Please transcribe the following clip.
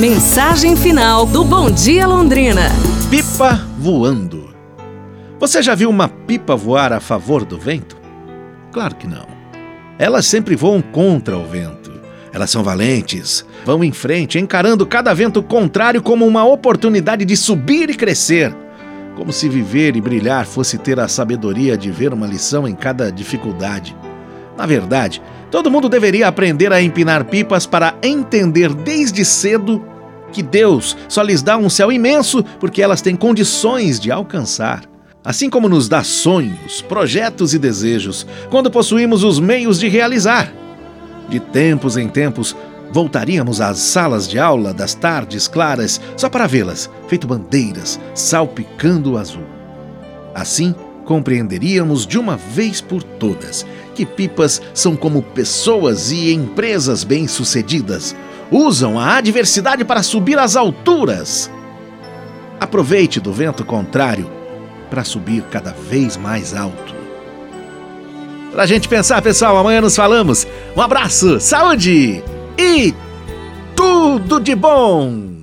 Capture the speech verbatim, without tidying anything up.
Mensagem final do Bom Dia Londrina. Pipa voando. Você já viu uma pipa voar a favor do vento? Claro que não. Elas sempre voam contra o vento. Elas são valentes, vão em frente, encarando cada vento contrário como uma oportunidade de subir e crescer. Como se viver e brilhar fosse ter a sabedoria de ver uma lição em cada dificuldade. Na verdade, todo mundo deveria aprender a empinar pipas para entender desde cedo que Deus só lhes dá um céu imenso porque elas têm condições de alcançar. Assim como nos dá sonhos, projetos e desejos, quando possuímos os meios de realizar. De tempos em tempos, voltaríamos às salas de aula das tardes claras só para vê-las, feito bandeiras, salpicando o azul. Assim, compreenderíamos de uma vez por todas que pipas são como pessoas e empresas bem-sucedidas. Usam a adversidade para subir às alturas. Aproveite do vento contrário para subir cada vez mais alto. Pra gente pensar, pessoal, amanhã nos falamos. Um abraço, saúde e tudo de bom!